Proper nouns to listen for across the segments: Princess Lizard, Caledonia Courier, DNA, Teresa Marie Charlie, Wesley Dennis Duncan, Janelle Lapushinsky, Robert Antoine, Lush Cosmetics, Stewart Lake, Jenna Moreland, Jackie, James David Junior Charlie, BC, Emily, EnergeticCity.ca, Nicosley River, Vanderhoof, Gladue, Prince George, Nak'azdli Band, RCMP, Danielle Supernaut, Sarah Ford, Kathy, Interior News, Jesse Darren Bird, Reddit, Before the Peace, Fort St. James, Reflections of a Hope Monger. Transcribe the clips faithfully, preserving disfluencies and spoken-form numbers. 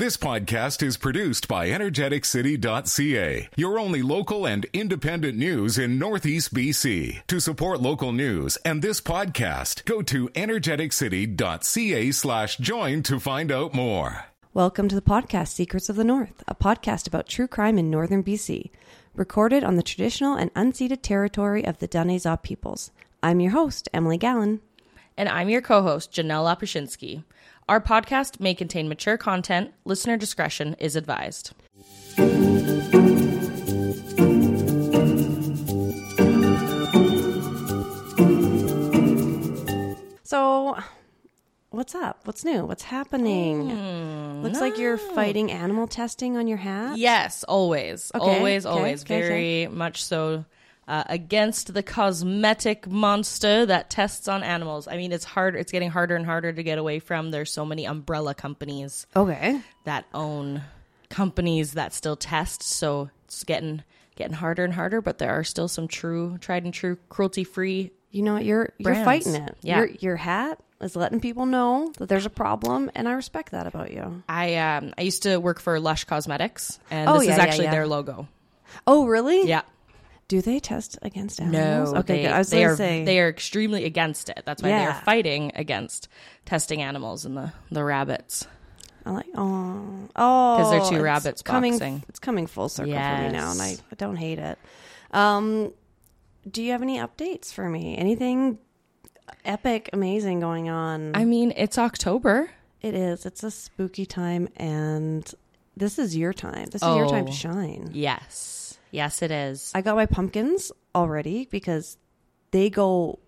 This podcast is produced by energetic city dot c a, your only local and independent news in Northeast B C. To support local news and this podcast, go to energetic city dot c a slash join to find out more. Welcome to the podcast Secrets of the North, a podcast about true crime in northern B C, recorded on the traditional and unceded territory of the Duneza peoples. I'm your host, Emily Gallen. And I'm your co-host, Janelle Lapushinsky. Our podcast may contain mature content. Listener discretion is advised. So, what's up? What's new? What's happening? Mm, Looks no. like you're fighting animal testing on your hat? Yes, always. Okay, always, okay, always. Okay, very okay. much so. Uh, against the cosmetic monster that tests on animals. I mean, it's hard. It's getting harder and harder to get away from. There's so many umbrella companies okay. that own companies that still test. So it's getting getting harder and harder. But there are still some true, tried and true, cruelty free. You know, you're brands. You're fighting it. Yeah, your, your hat is letting people know that there's a problem, and I respect that about you. I um I used to work for Lush Cosmetics, and oh, this yeah, is actually yeah, yeah. their logo. Oh, really? Yeah. Do they test against animals? No, okay, they, good. I was they, are, say. they are extremely against it. That's why yeah. they are fighting against testing animals and the, the rabbits. I like, oh. Oh. Because they're two rabbits coming, boxing. It's coming full circle yes. for me now, and I don't hate it. Um, do you have any updates for me? Anything epic, amazing going on? I mean, it's October. It is. It's a spooky time, and this is your time. This oh, is your time to shine. Yes. Yes, it is. I got my pumpkins already because they go...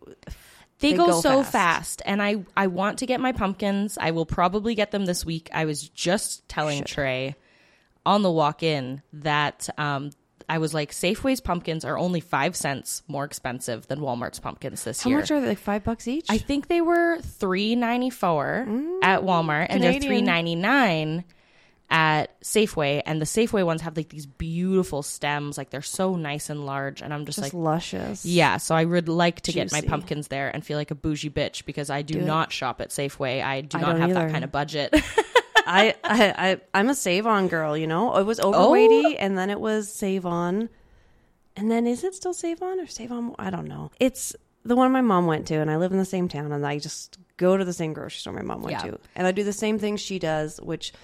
They, they go, go so fast. fast. And I, I want to get my pumpkins. I will probably get them this week. I was just telling Trey on the walk-in that um, I was like, Safeway's pumpkins are only five cents more expensive than Walmart's pumpkins this How year. How much are they? Like five bucks each? I think they were three ninety-four mm, at Walmart Canadian. And they're three ninety-nine at Safeway, and the Safeway ones have like these beautiful stems, like they're so nice and large, and I'm just, just like luscious. Yeah, so I would like to Juicy. get my pumpkins there and feel like a bougie bitch because I do, do not it. shop at Safeway. I do I not have either. that kind of budget. I, I I I'm a Save On girl, you know. It was Overweighty, oh. and then it was Save On, and then is it still Save On or Save On? I don't know. It's the one my mom went to, and I live in the same town, and I just go to the same grocery store my mom went yeah. to, and I do the same thing she does, which.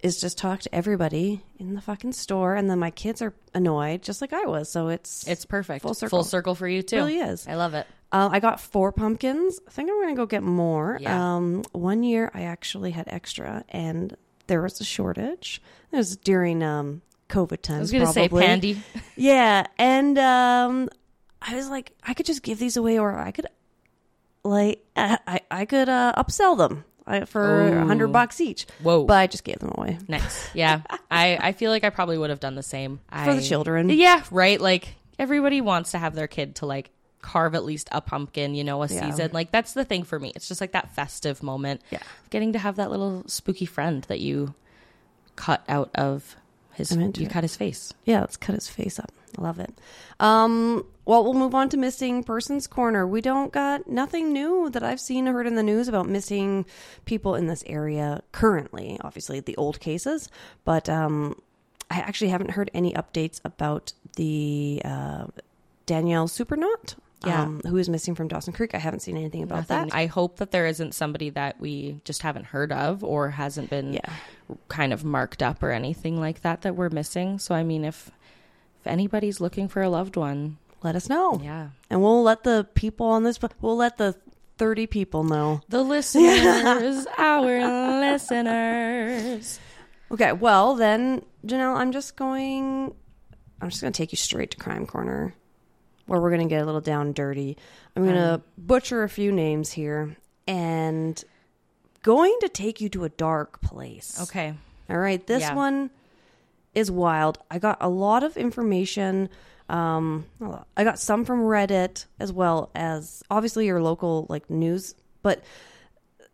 Is just talk to everybody in the fucking store, and then my kids are annoyed, just like I was. So it's it's perfect, full circle, full circle for you too. It really is. I love it. Uh, I got four pumpkins. I think I'm gonna go get more. Yeah. Um, one year I actually had extra, and there was a shortage. It was during um COVID times. I was gonna probably. say candy. Yeah, and um, I was like, I could just give these away, or I could like I I, I could uh, upsell them. I, for a hundred bucks each. Whoa. But I just gave them away. Nice. Yeah. I, I feel like I probably would have done the same. I, for the children. Yeah. Right. Like everybody wants to have their kid to like carve at least a pumpkin, you know, a yeah. season. Like that's the thing for me. It's just like that festive moment. Yeah. Getting to have that little spooky friend that you cut out of his, you it. cut his face. Yeah. Let's cut his face up. I love it. Um, Well, we'll move on to Missing Persons Corner. We don't got nothing new that I've seen or heard in the news about missing people in this area currently. Obviously, the old cases. But um, I actually haven't heard any updates about the uh, Danielle Supernaut, yeah. um, who is missing from Dawson Creek. I haven't seen anything about nothing. that. I hope that there isn't somebody that we just haven't heard of or hasn't been yeah. kind of marked up or anything like that that we're missing. So, I mean, if, if anybody's looking for a loved one... Let us know. Yeah. And we'll let the people on this, we'll let the thirty people know. The listeners, our listeners. Okay. Well, then, Janelle, I'm just going, I'm just going to take you straight to Crime Corner where we're going to get a little down dirty. I'm going to um, butcher a few names here and going to take you to a dark place. Okay. All right. This yeah. one is wild. I got a lot of information. Um, I got some from Reddit as well as obviously your local like news, but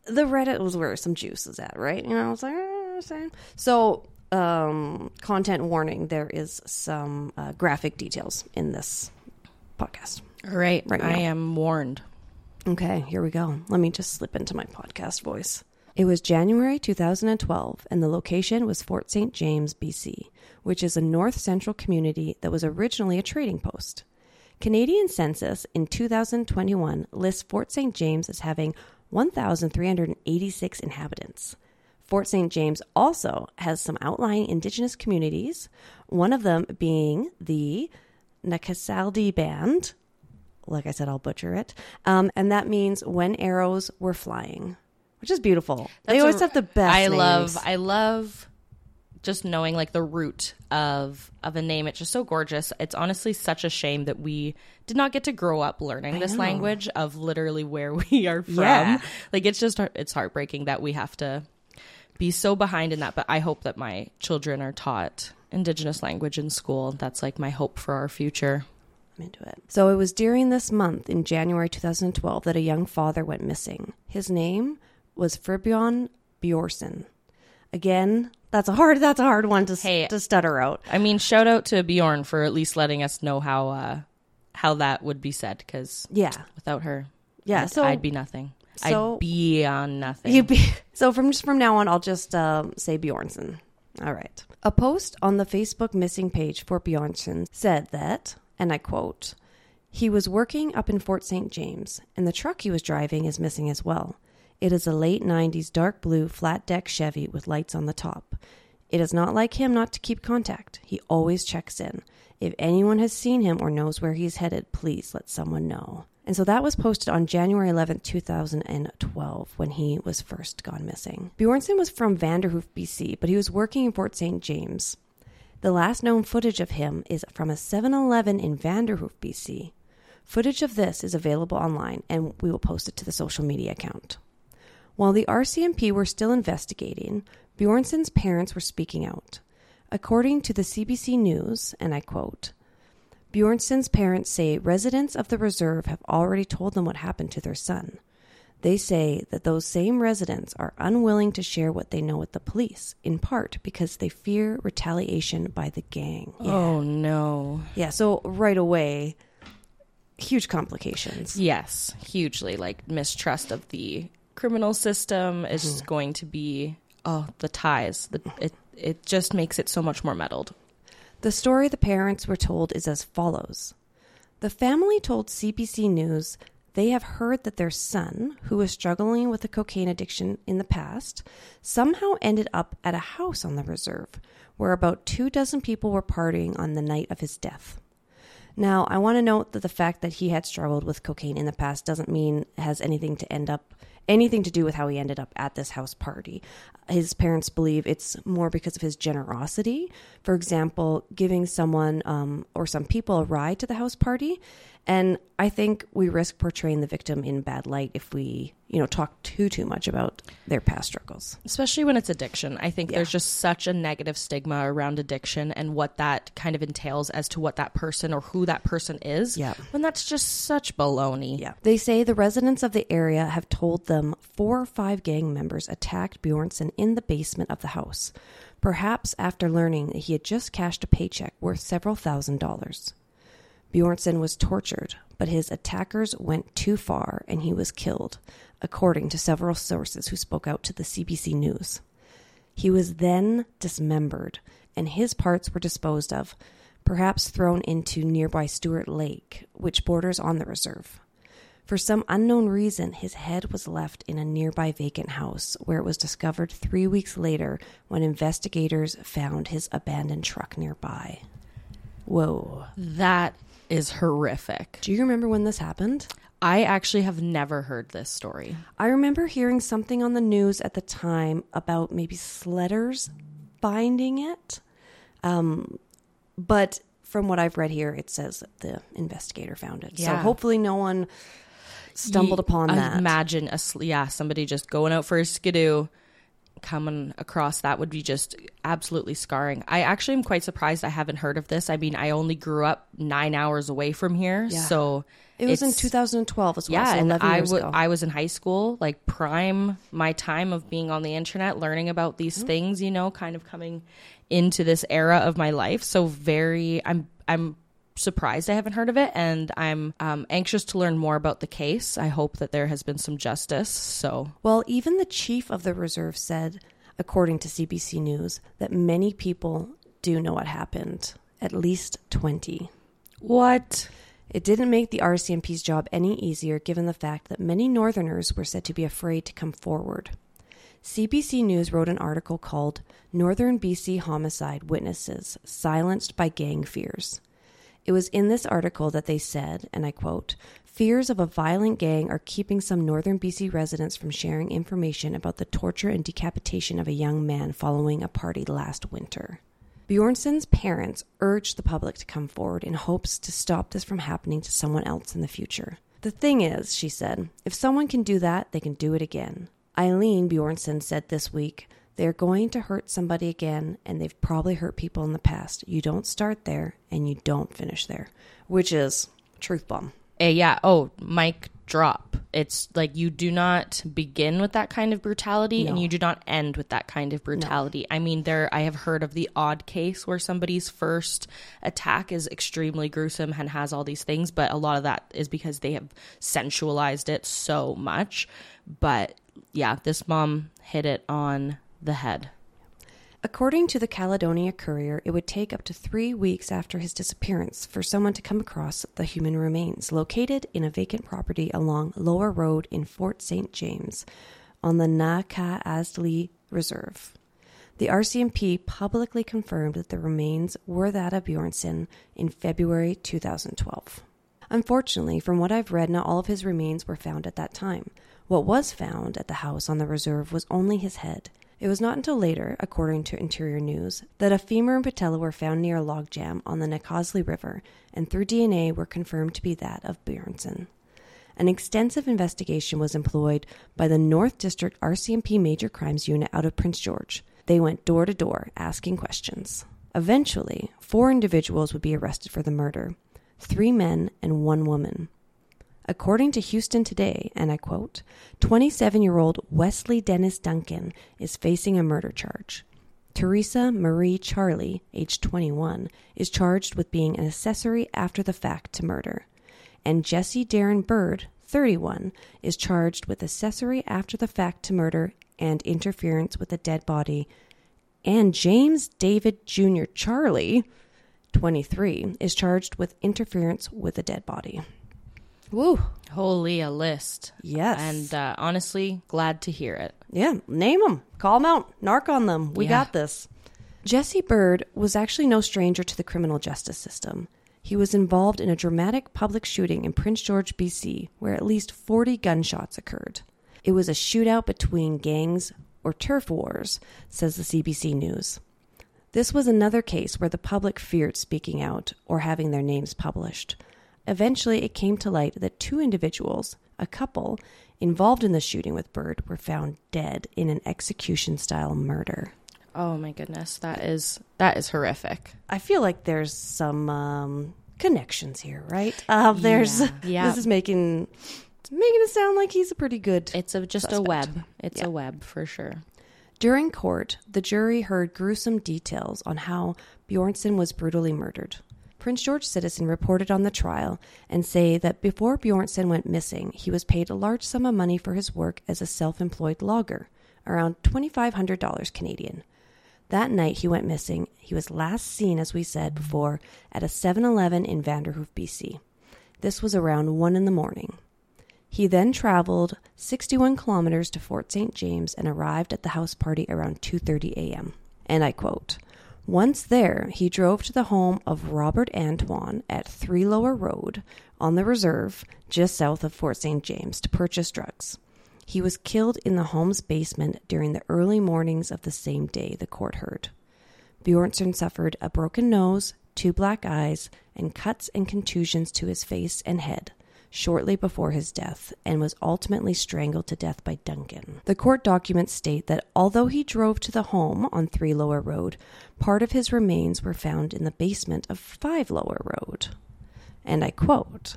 the Reddit was where some juice is at, right? You know, I was like, eh, same. So, um, content warning: there is some uh, graphic details in this podcast. All right, right. I now. am warned. Okay, here we go. Let me just slip into my podcast voice. It was January two thousand twelve, and the location was Fort Saint James, B C, which is a north-central community that was originally a trading post. Canadian Census in two thousand twenty-one lists Fort Saint James as having one thousand three hundred eighty-six inhabitants. Fort Saint James also has some outlying Indigenous communities, one of them being the Nak'azdli Band. Like I said, I'll butcher it. Um, and that means when arrows were flying, which is beautiful. That's they always a, have the best I names. love, I love just knowing like the root of of a name. It's just so gorgeous. It's honestly such a shame that we did not get to grow up learning I this know. language of literally where we are from. Yeah. Like it's just, it's heartbreaking that we have to be so behind in that. But I hope that my children are taught Indigenous language in school. That's like my hope for our future. Into it. So it was during this month in January two thousand twelve that a young father went missing. His name was Fribjon Bjornson. Again, that's a hard that's a hard one to hey, to stutter out. I mean, shout out to Bjorn for at least letting us know how uh, how that would be said, because yeah, without her, yeah, I'd, so, I'd be nothing. So, I'd be on nothing. You'd be, so from just from now on, I'll just uh, say Bjornson. All right. A post on the Facebook missing page for Bjornson said that, and I quote, "He was working up in Fort Saint James, and the truck he was driving is missing as well. It is a late nineties dark blue flat deck Chevy with lights on the top. It is not like him not to keep contact. He always checks in. If anyone has seen him or knows where he's headed, please let someone know." And so that was posted on January eleventh, two thousand twelve, when he was first gone missing. Bjornson was from Vanderhoof, B C, but he was working in Fort Saint James. The last known footage of him is from a seven eleven in Vanderhoof, B C. Footage of this is available online, and we will post it to the social media account. While the R C M P were still investigating, Bjornson's parents were speaking out. According to the C B C News, and I quote, "Bjornson's parents say residents of the reserve have already told them what happened to their son. They say that those same residents are unwilling to share what they know with the police, in part because they fear retaliation by the gang." Yeah. Oh, no. Yeah, so right away, huge complications. Yes, hugely. Like, mistrust of the criminal system is mm-hmm. going to be, oh, the ties. The, it, it just makes it so much more muddled. The story the parents were told is as follows. The family told C B C News they have heard that their son, who was struggling with a cocaine addiction in the past, somehow ended up at a house on the reserve where about two dozen people were partying on the night of his death. Now, I want to note that the fact that he had struggled with cocaine in the past doesn't mean it has anything to end up anything to do with how he ended up at this house party. His parents believe it's more because of his generosity. For example, giving someone um, or some people a ride to the house party. And I think we risk portraying the victim in bad light if we, you know, talk too, too much about their past struggles. Especially when it's addiction. I think yeah. there's just such a negative stigma around addiction and what that kind of entails as to what that person or who that person is. Yeah. When that's just such baloney. Yeah. They say the residents of the area have told them four or five gang members attacked Bjornson in the basement of the house, perhaps after learning that he had just cashed a paycheck worth several thousand dollars. Bjornson was tortured, but his attackers went too far and he was killed, according to several sources who spoke out to the C B C News. He was then dismembered, and his parts were disposed of, perhaps thrown into nearby Stewart Lake, which borders on the reserve. For some unknown reason, his head was left in a nearby vacant house, where it was discovered three weeks later when investigators found his abandoned truck nearby. Whoa. That is horrific. Do you remember when this happened? I actually have never heard this story. I remember hearing something on the news at the time about maybe sledders finding it. Um, but from what I've read here, it says that the investigator found it. Yeah. So hopefully no one stumbled Ye- upon that. Imagine a sl- yeah, somebody just going out for a skidoo. Coming across that would be just absolutely scarring. I actually am quite surprised I haven't heard of this. I mean, I only grew up nine hours away from here, yeah. so it was in two thousand twelve as well. Yeah, so and I was I was in high school, like prime my time of being on the internet, learning about these mm-hmm. things. You know, kind of coming into this era of my life. So very, I'm I'm surprised I haven't heard of it, and I'm um, anxious to learn more about the case. I hope that there has been some justice. So, well, even the chief of the reserve said, according to C B C News, that many people do know what happened. At least twenty. What? It didn't make the R C M P's job any easier, given the fact that many Northerners were said to be afraid to come forward. C B C News wrote an article called Northern B C Homicide Witnesses Silenced by Gang Fears. It was in this article that they said, and I quote, "Fears of a violent gang are keeping some Northern B C residents from sharing information about the torture and decapitation of a young man following a party last winter." Bjornson's parents urged the public to come forward in hopes to stop this from happening to someone else in the future. "The thing is," she said, "if someone can do that, they can do it again." Eileen Bjornson said this week, "They're going to hurt somebody again, and they've probably hurt people in the past. You don't start there, and you don't finish there," which is truth bomb. Uh, yeah. Oh, mic drop. It's like you do not begin with that kind of brutality, no. and you do not end with that kind of brutality. No. I mean, there I have heard of the odd case where somebody's first attack is extremely gruesome and has all these things, but a lot of that is because they have sensualized it so much. But yeah, this mom hit it on the head. According to the Caledonia Courier, it would take up to three weeks after his disappearance for someone to come across the human remains located in a vacant property along Lower Road in Fort Saint James on the Nak'azdli Reserve. The R C M P publicly confirmed that the remains were that of Bjornson in February two thousand twelve. Unfortunately, from what I've read, not all of his remains were found at that time. What was found at the house on the reserve was only his head. It was not until later, according to Interior News, that a femur and patella were found near a log jam on the Nicosley River, and through D N A were confirmed to be that of Bjornson. An extensive investigation was employed by the North District R C M P Major Crimes Unit out of Prince George. They went door to door, asking questions. Eventually, four individuals would be arrested for the murder, three men and one woman. According to Houston Today, and I quote, twenty-seven-year-old Wesley Dennis Duncan is facing a murder charge. Teresa Marie Charlie, age twenty-one, is charged with being an accessory after the fact to murder. And Jesse Darren Bird, thirty-one, is charged with accessory after the fact to murder and interference with a dead body. And James David Junior Charlie, twenty-three, is charged with interference with a dead body. Woo. Holy a list. Yes. And uh, honestly, glad to hear it. Yeah. Name them. Call them out. Narc on them. We yeah. got this. Jesse Bird was actually no stranger to the criminal justice system. He was involved in a dramatic public shooting in Prince George, B C, where at least forty gunshots occurred. It was a shootout between gangs or turf wars, says the C B C News. This was another case where the public feared speaking out or having their names published. Eventually, it came to light that two individuals, a couple, involved in the shooting with Bird were found dead in an execution-style murder. Oh my goodness, that is that is horrific. I feel like there's some um, connections here, right? Uh, there's yeah, yeah. This is making it's making it sound like he's a pretty good. It's a, just suspect. a web. It's yeah. a web for sure. During court, the jury heard gruesome details on how Bjornson was brutally murdered. Prince George Citizen reported on the trial and say that before Bjornson went missing, he was paid a large sum of money for his work as a self-employed logger, around twenty-five hundred dollars Canadian. That night he went missing, he was last seen, as we said before, at a seven eleven in Vanderhoof, B C. This was around one in the morning. He then traveled sixty-one kilometers to Fort Saint James and arrived at the house party around two thirty a.m. And I quote, once there, he drove to the home of Robert Antoine at three Lower Road on the reserve just south of Fort Saint James to purchase drugs. He was killed in the home's basement during the early mornings of the same day, the court heard. Bjornson suffered a broken nose, two black eyes, and cuts and contusions to his face and head shortly before his death, and was ultimately strangled to death by Duncan. The court documents state that although he drove to the home on three Lower Road, part of his remains were found in the basement of five Lower Road. And I quote,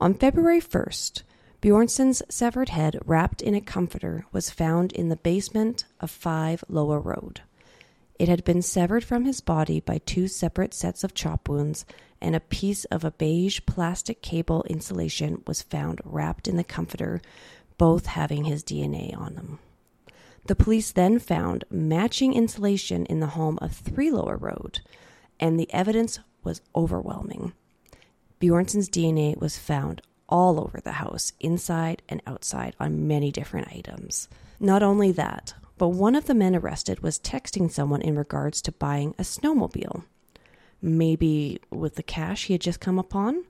on February first, Bjornson's severed head wrapped in a comforter was found in the basement of five Lower Road. It had been severed from his body by two separate sets of chop wounds, and a piece of a beige plastic cable insulation was found wrapped in the comforter, both having his D N A on them. The police then found matching insulation in the home of Three Lower Road, and the evidence was overwhelming. Bjornson's D N A was found all over the house, inside and outside, on many different items. Not only that, but one of the men arrested was texting someone in regards to buying a snowmobile. Maybe with the cash he had just come upon?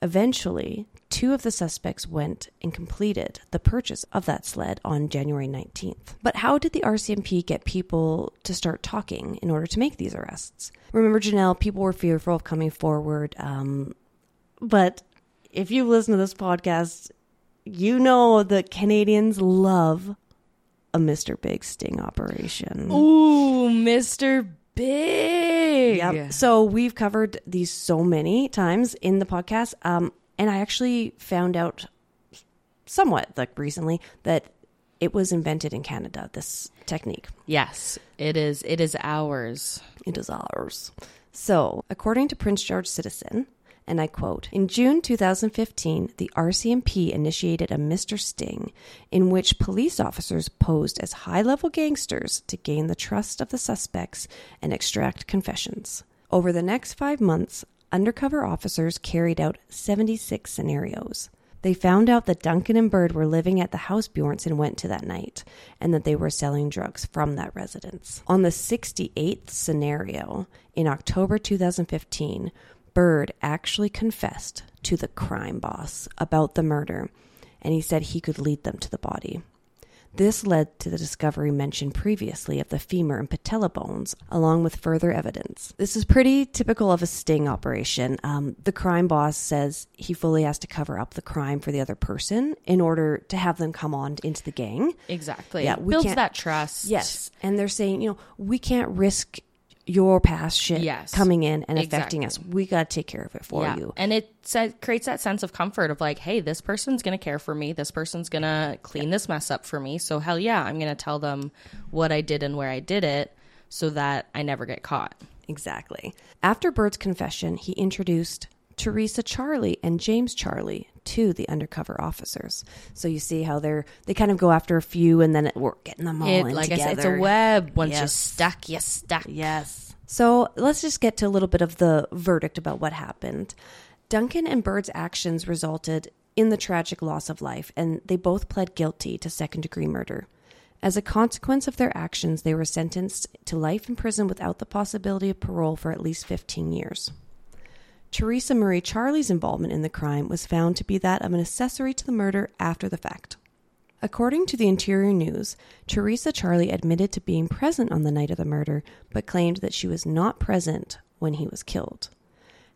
Eventually, two of the suspects went and completed the purchase of that sled on January nineteenth. But how did the R C M P get people to start talking in order to make these arrests? Remember, Janelle, people were fearful of coming forward, um, but if you listen to this podcast, you know that Canadians love a Mister Big sting operation. Ooh, Mister Big. Yep. So we've covered these so many times in the podcast. Um, and I actually found out somewhat like recently that it was invented in Canada, this technique. Yes, it is. It is ours. It is ours. So according to Prince George Citizen, and I quote, "In June twenty fifteen, the R C M P initiated a Mister Sting in which police officers posed as high-level gangsters to gain the trust of the suspects and extract confessions. Over the next five months, undercover officers carried out seventy-six scenarios. They found out that Duncan and Bird were living at the house Bjornson went to that night and that they were selling drugs from that residence. On the sixty-eighth scenario, in October twenty fifteen, Bird actually confessed to the crime boss about the murder, and he said he could lead them to the body. This led to the discovery mentioned previously of the femur and patella bones, along with further evidence." This is pretty typical of a sting operation. Um, the crime boss says he fully has to cover up the crime for the other person in order to have them come on into the gang. Exactly. Yeah, we builds that trust. Yes. And they're saying, you know, we can't risk your past shit yes. coming in and affecting exactly. us. We got to take care of it for yeah. you. And it set, creates that sense of comfort of like, hey, this person's going to care for me. This person's going to clean yeah. this mess up for me. So hell yeah, I'm going to tell them what I did and where I did it so that I never get caught. Exactly. After Bird's confession, he introduced Teresa Charlie and James Charlie to the undercover officers. So you see how they're they kind of go after a few and then it, we're getting them all it, in like together. I said, it's a web. Once yes. you're stuck, you're stuck. Yes. So let's just get to a little bit of the verdict about what happened. Duncan and Bird's actions resulted in the tragic loss of life, and they both pled guilty to second-degree murder. As a consequence of their actions, they were sentenced to life in prison without the possibility of parole for at least fifteen years. Teresa Marie Charlie's involvement in the crime was found to be that of an accessory to the murder after the fact. According to the Interior News, Teresa Charlie admitted to being present on the night of the murder, but claimed that she was not present when he was killed.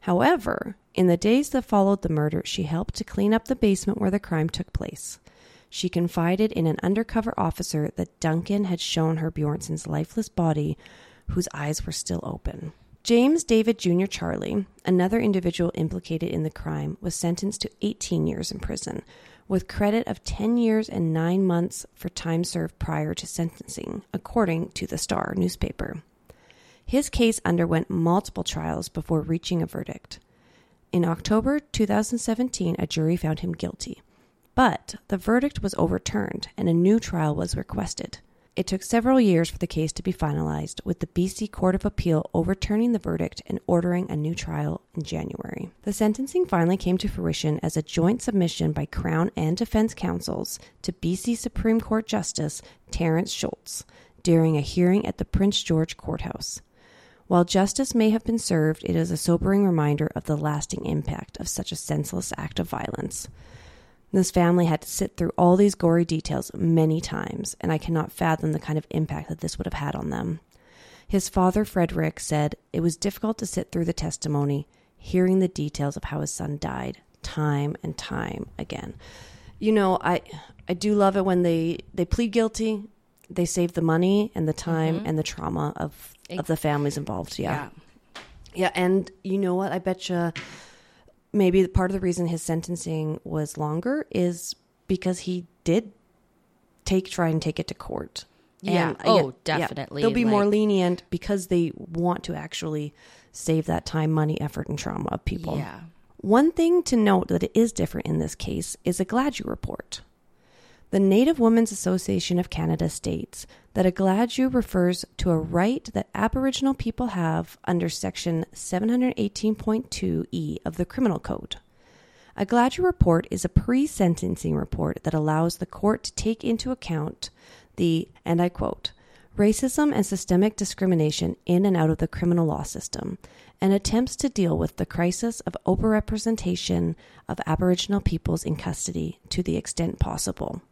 However, in the days that followed the murder, she helped to clean up the basement where the crime took place. She confided in an undercover officer that Duncan had shown her Bjornson's lifeless body, whose eyes were still open. James David Junior Charlie, another individual implicated in the crime, was sentenced to eighteen years in prison, with credit of ten years and nine months for time served prior to sentencing, according to the Star newspaper. His case underwent multiple trials before reaching a verdict. In October twenty seventeen, a jury found him guilty, but the verdict was overturned and a new trial was requested. It took several years for the case to be finalized, with the B C Court of Appeal overturning the verdict and ordering a new trial in January. The sentencing finally came to fruition as a joint submission by Crown and defense counsels to B C Supreme Court Justice Terence Schultz during a hearing at the Prince George Courthouse. While justice may have been served, it is a sobering reminder of the lasting impact of such a senseless act of violence. This family had to sit through all these gory details many times, and I cannot fathom the kind of impact that this would have had on them. His father, Frederick, said it was difficult to sit through the testimony, hearing the details of how his son died time and time again. You know, I I do love it when they, they plead guilty, they save the money and the time mm-hmm. and the trauma of, of the families involved. Yeah. yeah. Yeah, and you know what? I betcha maybe part of the reason his sentencing was longer is because he did take try and take it to court. Yeah. And, oh, yeah, definitely. Yeah. They'll be like, more lenient because they want to actually save that time, money, effort, and trauma of people. Yeah. One thing to note that is different in this case is a Gladue report. The Native Women's Association of Canada states that a Gladue refers to a right that Aboriginal people have under Section seven eighteen point two E of the Criminal Code. A Gladue report is a pre-sentencing report that allows the court to take into account the, and I quote, racism and systemic discrimination in and out of the criminal law system, and attempts to deal with the crisis of overrepresentation of Aboriginal peoples in custody to the extent possible,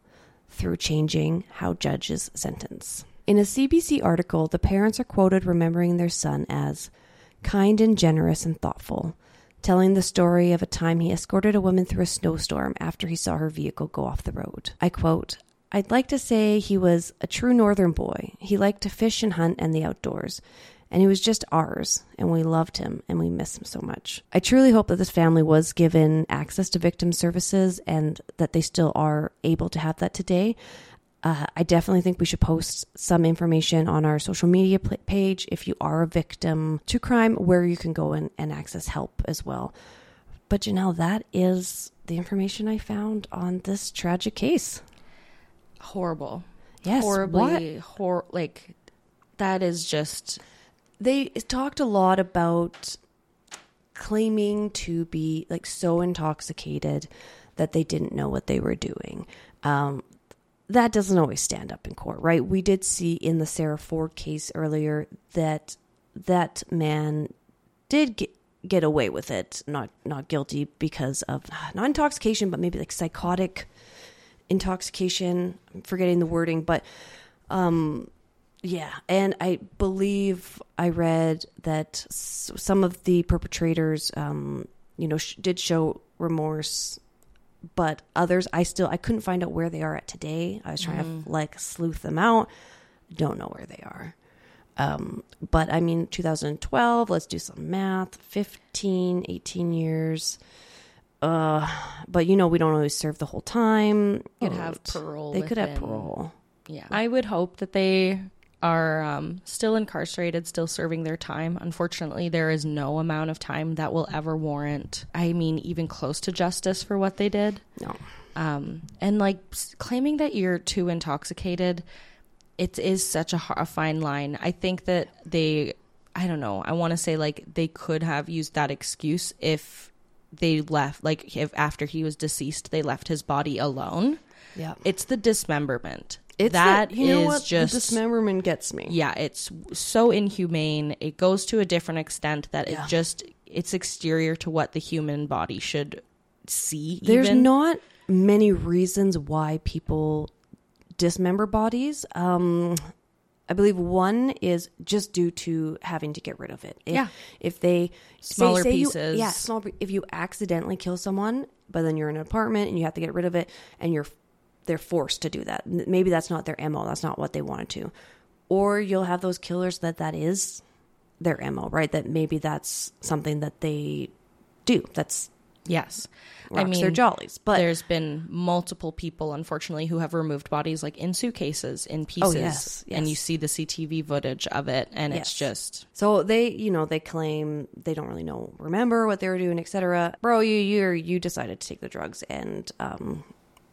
through changing how judges sentence. In a C B C article, the parents are quoted remembering their son as kind and generous and thoughtful, telling the story of a time he escorted a woman through a snowstorm after he saw her vehicle go off the road. I quote, I'd like to say he was a true northern boy. He liked to fish and hunt and the outdoors, and he was just ours, and we loved him, and we miss him so much. I truly hope that this family was given access to victim services and that they still are able to have that today. Uh, I definitely think we should post some information on our social media page if you are a victim to crime, where you can go and, and access help as well. But Janelle, that is the information I found on this tragic case. Horrible. Yes. Horribly. Hor- like, that is just... They talked a lot about claiming to be like so intoxicated that they didn't know what they were doing. Um, that doesn't always stand up in court, right? We did see in the Sarah Ford case earlier that that man did get, get away with it, not not guilty because of not intoxication, but maybe like psychotic intoxication. I'm forgetting the wording, but... um. Yeah, and I believe I read that s- some of the perpetrators, um, you know, sh- did show remorse, but others, I still, I couldn't find out where they are at today. I was trying mm. to, like, sleuth them out. Don't know where they are. Um, but, I mean, two thousand twelve, let's do some math, fifteen, eighteen years. Uh, but, you know, we don't always serve the whole time. Could have parole. They could have parole. Yeah. I would hope that they... are um, still incarcerated, still serving their time. Unfortunately, there is no amount of time that will ever warrant, I mean, even close to justice for what they did. No. Um, and like claiming that you're too intoxicated, it is such a, a fine line. I think that they, I don't know, I want to say like they could have used that excuse if they left, like if after he was deceased, they left his body alone. Yeah. It's the dismemberment. It's that, that you know is what? Just the dismemberment gets me. Yeah, it's so inhumane. It goes to a different extent that yeah. it just it's exterior to what the human body should see. There's even. Not many reasons why people dismember bodies. Um, I believe one is just due to having to get rid of it. If, yeah, if they smaller say, say pieces. You, yeah, small. If you accidentally kill someone, but then you're in an apartment and you have to get rid of it, and you're. They're forced to do that. Maybe that's not their M O. That's not what they wanted to. Or you'll have those killers that that is their M O, right? That maybe that's something that they do. That's yes. I mean, their jollies. But there's been multiple people, unfortunately, who have removed bodies like in suitcases, in pieces, oh, yes, yes. and you see the C C T V footage of it, and yes. it's just so they, you know, they claim they don't really know, remember what they were doing, et cetera. Bro, you you you decided to take the drugs and. um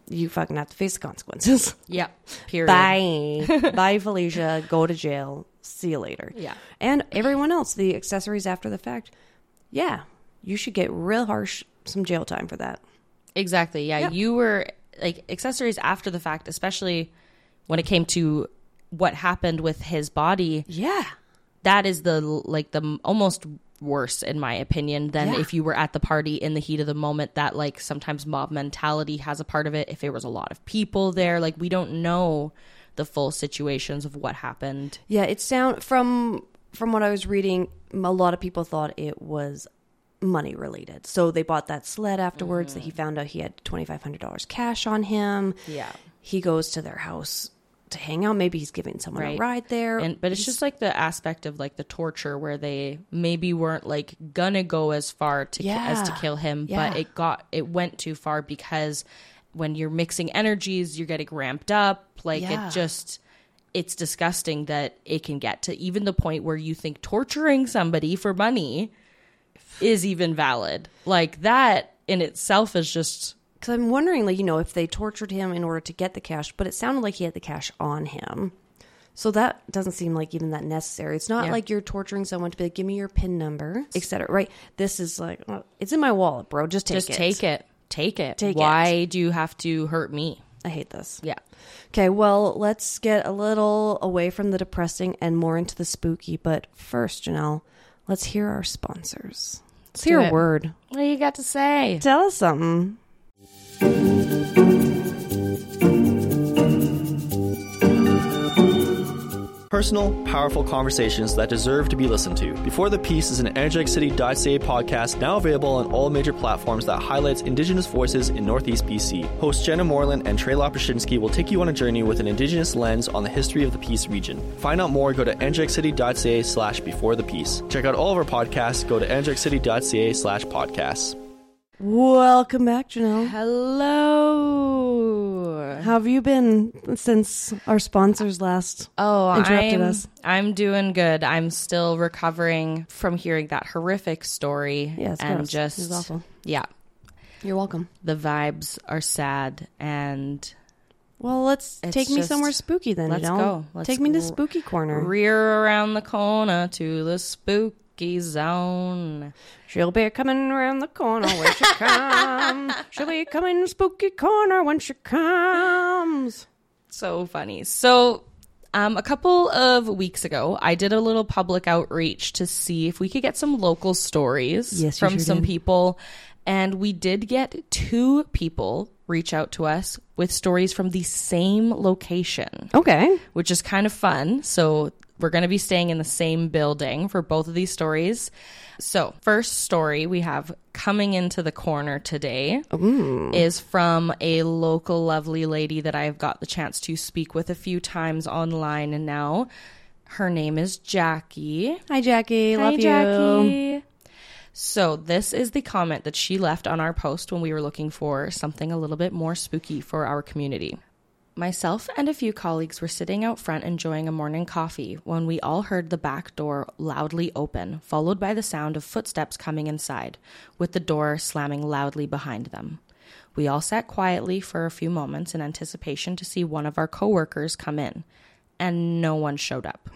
You fucking have to face the consequences. Yeah. Period. Bye. Bye, Felicia. Go to jail. See you later. Yeah. And everyone else, the accessories after the fact. Yeah. You should get real harsh, some jail time for that. Exactly. Yeah. yeah. You were like accessories after the fact, especially when it came to what happened with his body. Yeah. That is the like the almost worse in my opinion than yeah. if you were at the party in the heat of the moment. That like sometimes mob mentality has a part of it. If there was a lot of people there, like we don't know the full situations of what happened. Yeah, it sound from from what I was reading, a lot of people thought it was money related. So they bought that sled afterwards. Mm. That he found out he had twenty-five hundred dollars cash on him. Yeah, he goes to their house to hang out. Maybe he's giving someone right. a ride there, and but it's he's, just like the aspect of like the torture where they maybe weren't like gonna go as far to yeah. as to kill him yeah. but it got it went too far because when you're mixing energies you're getting ramped up like yeah. it just it's disgusting that it can get to even the point where you think torturing somebody for money is even valid. Like, that in itself is just... Because I'm wondering, like, you know, if they tortured him in order to get the cash, but it sounded like he had the cash on him. So that doesn't seem like even that necessary. It's not yeah. like you're torturing someone to be like, give me your PIN number, et cetera, right? This is like, well, it's in my wallet, bro. Just take Just it. Just take it. Take it. Take Why it. do you have to hurt me? I hate this. Yeah. Okay, well, let's get a little away from the depressing and more into the spooky. But first, Janelle, let's hear our sponsors. Let's hear a word. What do you got to say? Tell us something. Personal, powerful conversations that deserve to be listened to. Before the Peace is an energetic city dot c a podcast now available on all major platforms that highlights Indigenous voices in Northeast B C. Hosts Jenna Moreland and Trey Lopashinsky will take you on a journey with an Indigenous lens on the history of the Peace region. Find out more, go to energetic city dot c a slash before the peace. Check out all of our podcasts, go to energetic city dot c a slash podcasts. Welcome back, Janelle. Hello. How have you been since our sponsors last oh, interrupted I'm, us? I'm doing good. I'm still recovering from hearing that horrific story. Yeah, it's and gross. Just, it was awful. Yeah. You're welcome. The vibes are sad and... Well, let's take me just, somewhere spooky then, let's Janelle. Go. Let's take me to Spooky Corner. Rear around the corner to the spook. Zone. She'll be coming around the corner when she comes. She'll be coming to Spooky Corner when she comes. So funny. So um, a couple of weeks ago, I did a little public outreach to see if we could get some local stories yes, from sure some did. people. And we did get two people reach out to us with stories from the same location. Okay. Which is kind of fun. So we're going to be staying in the same building for both of these stories. So first story we have coming into the corner today Ooh. is from a local lovely lady that I've got the chance to speak with a few times online. And now her name is Jackie. Hi, Jackie. Hi, Love Jackie. you. So this is the comment that she left on our post when we were looking for something a little bit more spooky for our community. Myself and a few colleagues were sitting out front enjoying a morning coffee when we all heard the back door loudly open, followed by the sound of footsteps coming inside, with the door slamming loudly behind them. We all sat quietly for a few moments in anticipation to see one of our coworkers come in, and no one showed up.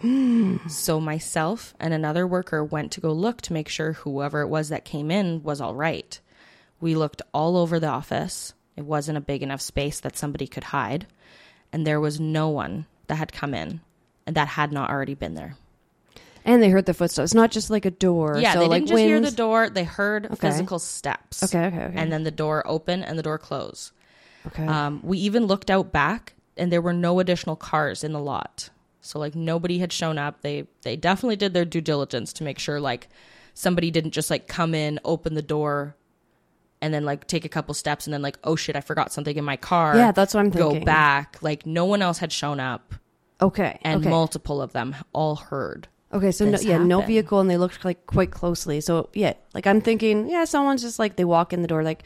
So myself and another worker went to go look to make sure whoever it was that came in was all right. We looked all over the office. It wasn't a big enough space that somebody could hide. And there was no one that had come in and that had not already been there. And they heard the footsteps, not just like a door. Yeah, so they like didn't just winds. hear the door. They heard okay. physical steps. Okay, okay, okay. And then the door open and the door close. Okay. Um, we even looked out back and there were no additional cars in the lot. So like nobody had shown up. They they definitely did their due diligence to make sure like somebody didn't just like come in, open the door, and then like take a couple steps and then like, oh shit, I forgot something in my car. Yeah, that's what I'm thinking. Go back. Like no one else had shown up. Okay. And okay. multiple of them all heard. Okay, so no, yeah, happen. no vehicle, and they looked like quite closely. So yeah, like I'm thinking, yeah, someone's just like, they walk in the door like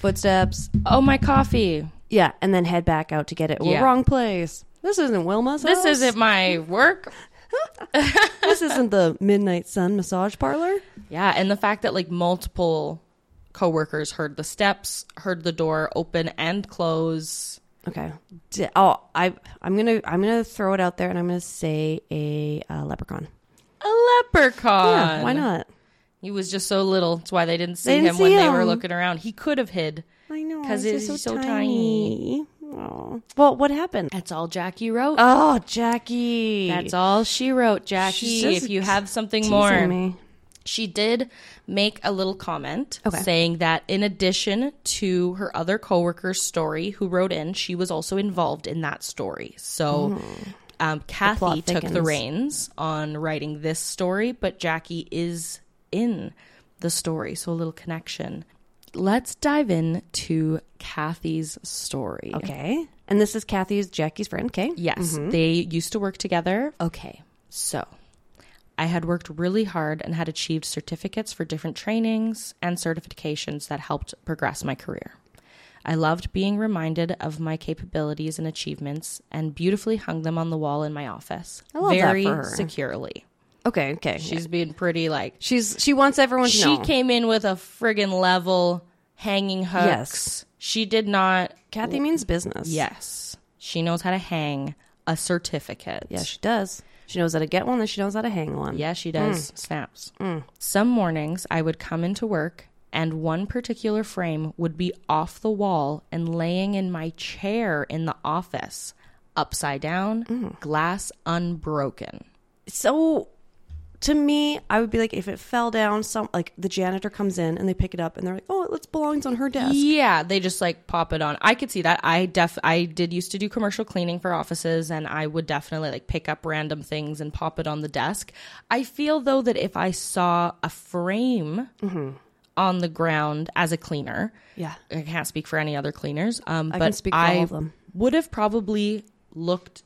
footsteps. Oh, my coffee. Yeah, and then head back out to get it. Yeah. Well, wrong place. This isn't Wilma's house. This isn't my work. This isn't the Midnight Sun massage parlor. Yeah, and the fact that like multiple coworkers heard the steps, heard the door open and close. Okay. Oh, I I'm gonna I'm gonna throw it out there, and I'm gonna say a uh, leprechaun. A leprechaun. Yeah, why not? He was just so little. That's why they didn't see they didn't him see when him. they were looking around. He could have hid. I know, because he's so, so tiny. tiny. Oh. Well, what happened? That's all Jackie wrote. Oh, Jackie. That's all she wrote, Jackie. If you have something more. Me. She did make a little comment okay. saying that in addition to her other coworker's story who wrote in, she was also involved in that story. So mm. um, Kathy took the reins on writing this story, but Jackie is in the story. So a little connection. Let's dive in to Kathy's story. Okay. And this is Kathy's, Jackie's friend, okay? Yes. Mm-hmm. They used to work together. Okay. So... I had worked really hard and had achieved certificates for different trainings and certifications that helped progress my career. I loved being reminded of my capabilities and achievements and beautifully hung them on the wall in my office. I love very that for her. Securely. Okay, okay. She's yeah. being pretty like... she's She wants everyone to she know. She came in with a friggin' level, hanging hooks. Yes. She did not... Kathy w- means business. Yes. She knows how to hang a certificate. Yes, she does. She knows how to get one and she knows how to hang one. Yeah, she does. Mm. Snaps. Mm. Some mornings I would come into work and one particular frame would be off the wall and laying in my chair in the office, upside down, mm. glass unbroken. So... to me, I would be like, if it fell down, some like the janitor comes in and they pick it up and they're like, oh, it belongs on her desk. Yeah, they just like pop it on. I could see that. I def I did used to do commercial cleaning for offices and I would definitely like pick up random things and pop it on the desk. I feel though that if I saw a frame mm-hmm. on the ground as a cleaner, yeah, I can't speak for any other cleaners, um, I but can speak for I all of them. Would have probably looked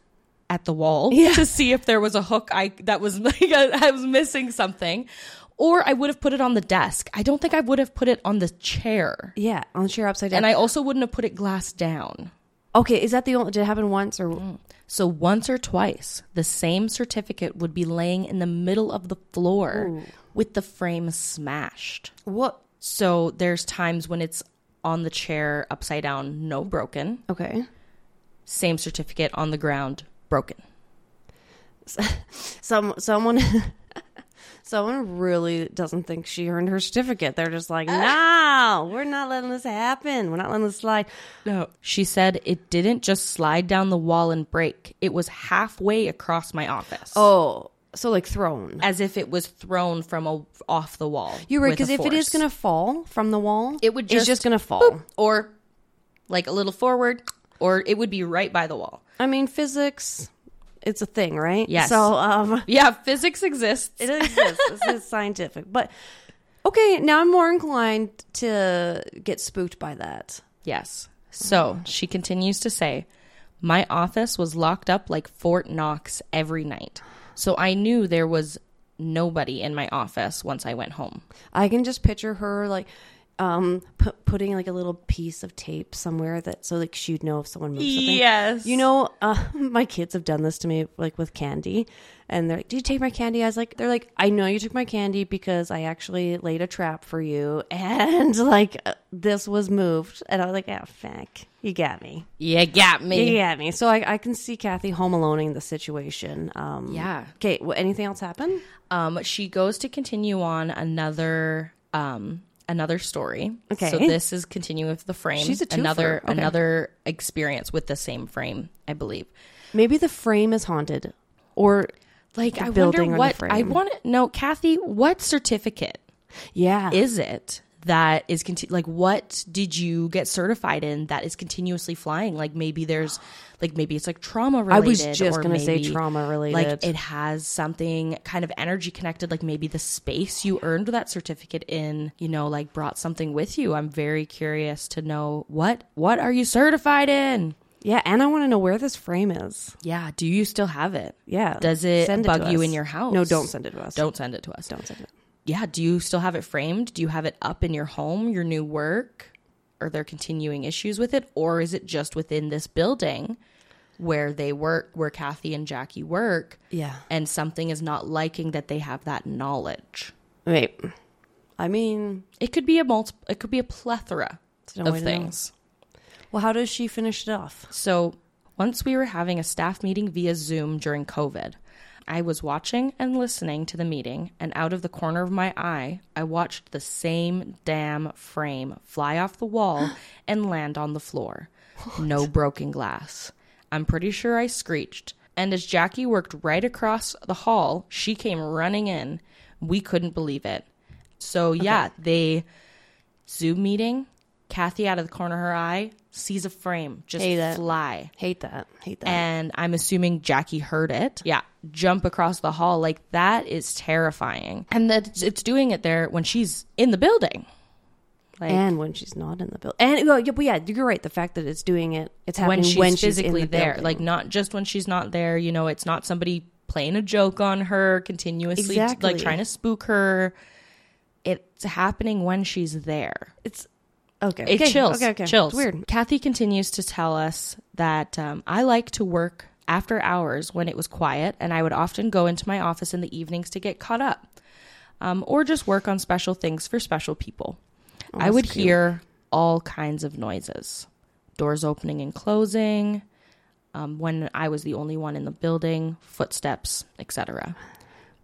at the wall yeah. to see if there was a hook I that was like I was missing something, or I would have put it on the desk. I don't think I would have put it on the chair. Yeah, on the chair upside down. And I also wouldn't have put it glass down. Okay, is that the only? Did it happen once or mm. so? Once or twice, the same certificate would be laying in the middle of the floor Ooh. With the frame smashed. What? So there's times when it's on the chair upside down, no broken. Okay. Same certificate on the ground. Broken. Some someone someone really doesn't think she earned her certificate. They're just like, no, we're not letting this happen. We're not letting this slide. No. She said it didn't just slide down the wall and break. It was halfway across my office. Oh, so like thrown. As if it was thrown from a, off the wall. You're right, because if force. It is going to fall from the wall, it would just, it's just going to fall. Boop, or like a little forward, or it would be right by the wall. I mean, physics, it's a thing, right? Yes. So, um, yeah, physics exists. It exists. It's scientific. But, okay, now I'm more inclined to get spooked by that. Yes. So, she continues to say, my office was locked up like Fort Knox every night. So, I knew there was nobody in my office once I went home. I can just picture her, like... Um, p- putting like a little piece of tape somewhere that so like she'd know if someone moved something. Yes, you know, uh, my kids have done this to me like with candy, and they're like, "Did you take my candy?" I was like, "They're like, I know you took my candy because I actually laid a trap for you, and like uh, this was moved." And I was like, "Oh, fuck, you got me, you got me, you got me." So I, I can see Kathy home aloneing the situation. Um, yeah. Okay. Well, anything else happen? Um, she goes to continue on another. Um. Another story. Okay. So this is continuing with the frame. She's a twofer. Another, okay. another experience with the same frame, I believe. Maybe the frame is haunted. Or like I wonder what I want to know, Kathy, what certificate yeah. is it that is conti- like what did you get certified in that is continuously flying? Like maybe there's like maybe it's like trauma related. I was just going to say trauma related. Like it has something kind of energy connected. Like maybe the space you earned that certificate in, you know, like brought something with you. I'm very curious to know what what are you certified in? Yeah, and I want to know where this frame is. Yeah, do you still have it? Yeah. Does it send bug it you us. In your house? No, don't send it to us. Don't send it to us. Don't send it. Yeah, do you still have it framed? Do you have it up in your home, your new work? Are there continuing issues with it? Or is it just within this building where they work, where Kathy and Jackie work? Yeah. And something is not liking that they have that knowledge. Right. I mean, it could be a multi- it could be a plethora no of things. Well, how does she finish it off? So once we were having a staff meeting via Zoom during COVID. I was watching and listening to the meeting, and out of the corner of my eye, I watched the same damn frame fly off the wall and land on the floor. What? No broken glass. I'm pretty sure I screeched. And as Jackie worked right across the hall, she came running in. We couldn't believe it. So, okay. yeah, they... Zoom meeting, Kathy out of the corner of her eye... sees a frame just Hate fly. It. Hate that. Hate that. And I'm assuming Jackie heard it. Yeah. Jump across the hall. Like, that is terrifying. And that it's doing it there when she's in the building. Like, and when she's not in the building. And well, yeah, but yeah, you're right. The fact that it's doing it, it's happening when she's, when physically she's in the there. Building. Like, not just when she's not there. You know, it's not somebody playing a joke on her continuously, exactly. t- like trying to spook her. It's happening when she's there. It's Okay. It okay. chills. Okay, okay. Chills. It's weird. Kathy continues to tell us that um, I like to work after hours when it was quiet, and I would often go into my office in the evenings to get caught up um, or just work on special things for special people. Oh, I would cute. hear all kinds of noises, doors opening and closing, um, when I was the only one in the building, footsteps, et cetera.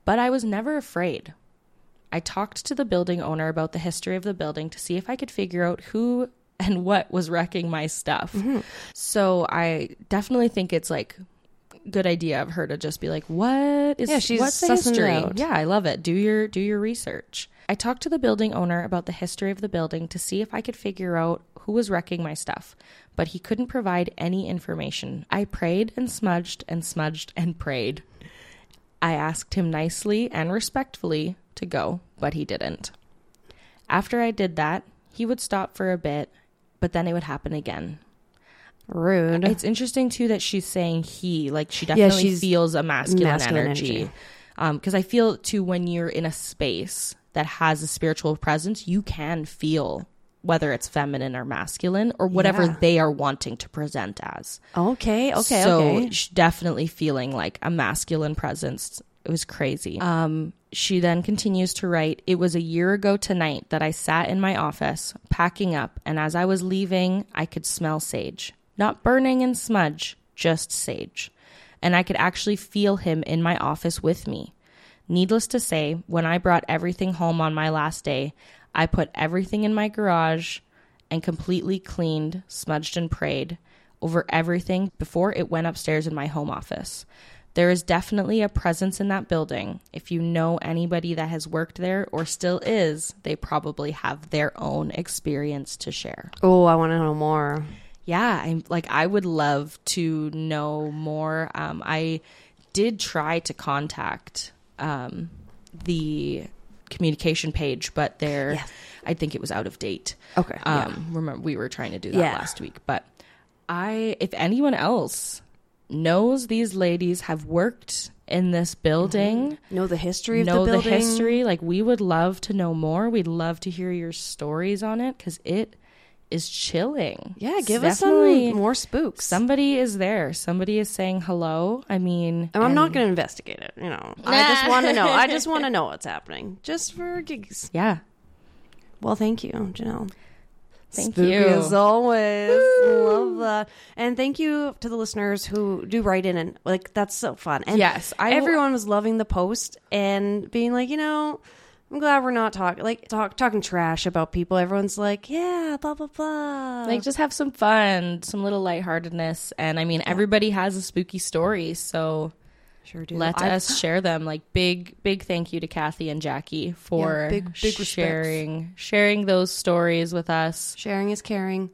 But I was never afraid. I talked to the building owner about the history of the building to see if I could figure out who and what was wrecking my stuff. Mm-hmm. So I definitely think it's like good idea of her to just be like, what is yeah, she's what's the history? Yeah, I love it. Do your do your research. I talked to the building owner about the history of the building to see if I could figure out who was wrecking my stuff, but he couldn't provide any information. I prayed and smudged and smudged and prayed. I asked him nicely and respectfully to go, but he didn't. After I did that, he would stop for a bit, but then it would happen again. Rude. It's interesting too that she's saying he, like she definitely yeah, feels a masculine, masculine energy. energy. Um, because I feel too when you're in a space that has a spiritual presence, you can feel whether it's feminine or masculine or whatever yeah. they are wanting to present as. Okay, okay, so okay. So definitely feeling like a masculine presence. It was crazy. Um, she then continues to write, it was a year ago tonight that I sat in my office packing up, and as I was leaving, I could smell sage. Not burning and smudge, just sage. And I could actually feel him in my office with me. Needless to say, when I brought everything home on my last day, I put everything in my garage and completely cleaned, smudged, and prayed over everything before it went upstairs in my home office. There is definitely a presence in that building. If you know anybody that has worked there or still is, they probably have their own experience to share. Oh, I want to know more. Yeah, I'm like I would love to know more. Um, I did try to contact um, the communication page, but there, yes. I think it was out of date. Okay. Um, yeah. Remember, we were trying to do that yeah. last week, but I, if anyone else knows these ladies have worked in this building, mm-hmm. know the history of know the building, know the history. Like we would love to know more. We'd love to hear your stories on it because it is chilling. Yeah, give it's us some more spooks. Somebody is there. Somebody is saying hello. I mean, I'm and, not going to investigate it. You know, nah. I just want to know. I just want to know what's happening, just for gigs. Yeah. Well, thank you, Janelle. Thank Spooky you as always. Woo! Love that, and thank you to the listeners who do write in, and like that's so fun. And yes, I everyone will- was loving the post and being like, you know. I'm glad we're not talking like talk talking trash about people. Everyone's like, yeah, blah blah blah. Like just have some fun, some little lightheartedness, and I mean, yeah. everybody has a spooky story, so sure do. Let I've... us share them. Like big big thank you to Kathy and Jackie for yeah, big, big sharing respects. sharing those stories with us. Sharing is caring.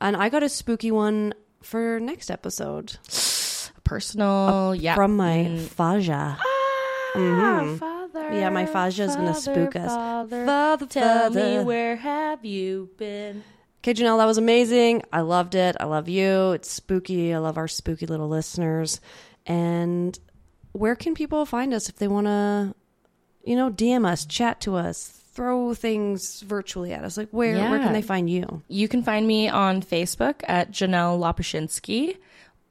And I got a spooky one for next episode. Personal, uh, yeah. From my mm. Faja. Ah, mm-hmm. Faja. Yeah, my Faja is going to spook us. Father, father, tell father. me where have you been? Okay, Janelle, that was amazing. I loved it. I love you. It's spooky. I love our spooky little listeners. And where can people find us if they want to, you know, D M us, chat to us, throw things virtually at us? Like, where, yeah. where can they find you? You can find me on Facebook at Janelle Lapushinsky.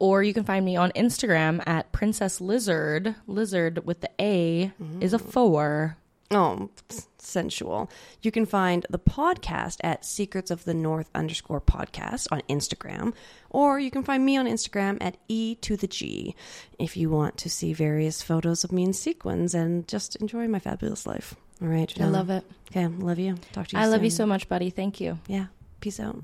Or you can find me on Instagram at Princess Lizard. Lizard with the A mm. is a four. Oh, sensual. You can find the podcast at Secrets of the North underscore podcast on Instagram. Or you can find me on Instagram at E to the G if you want to see various photos of me in sequins and just enjoy my fabulous life. All right, Janelle. I love it. Okay, love you. Talk to you I soon. love you so much, buddy. Thank you. Yeah. Peace out.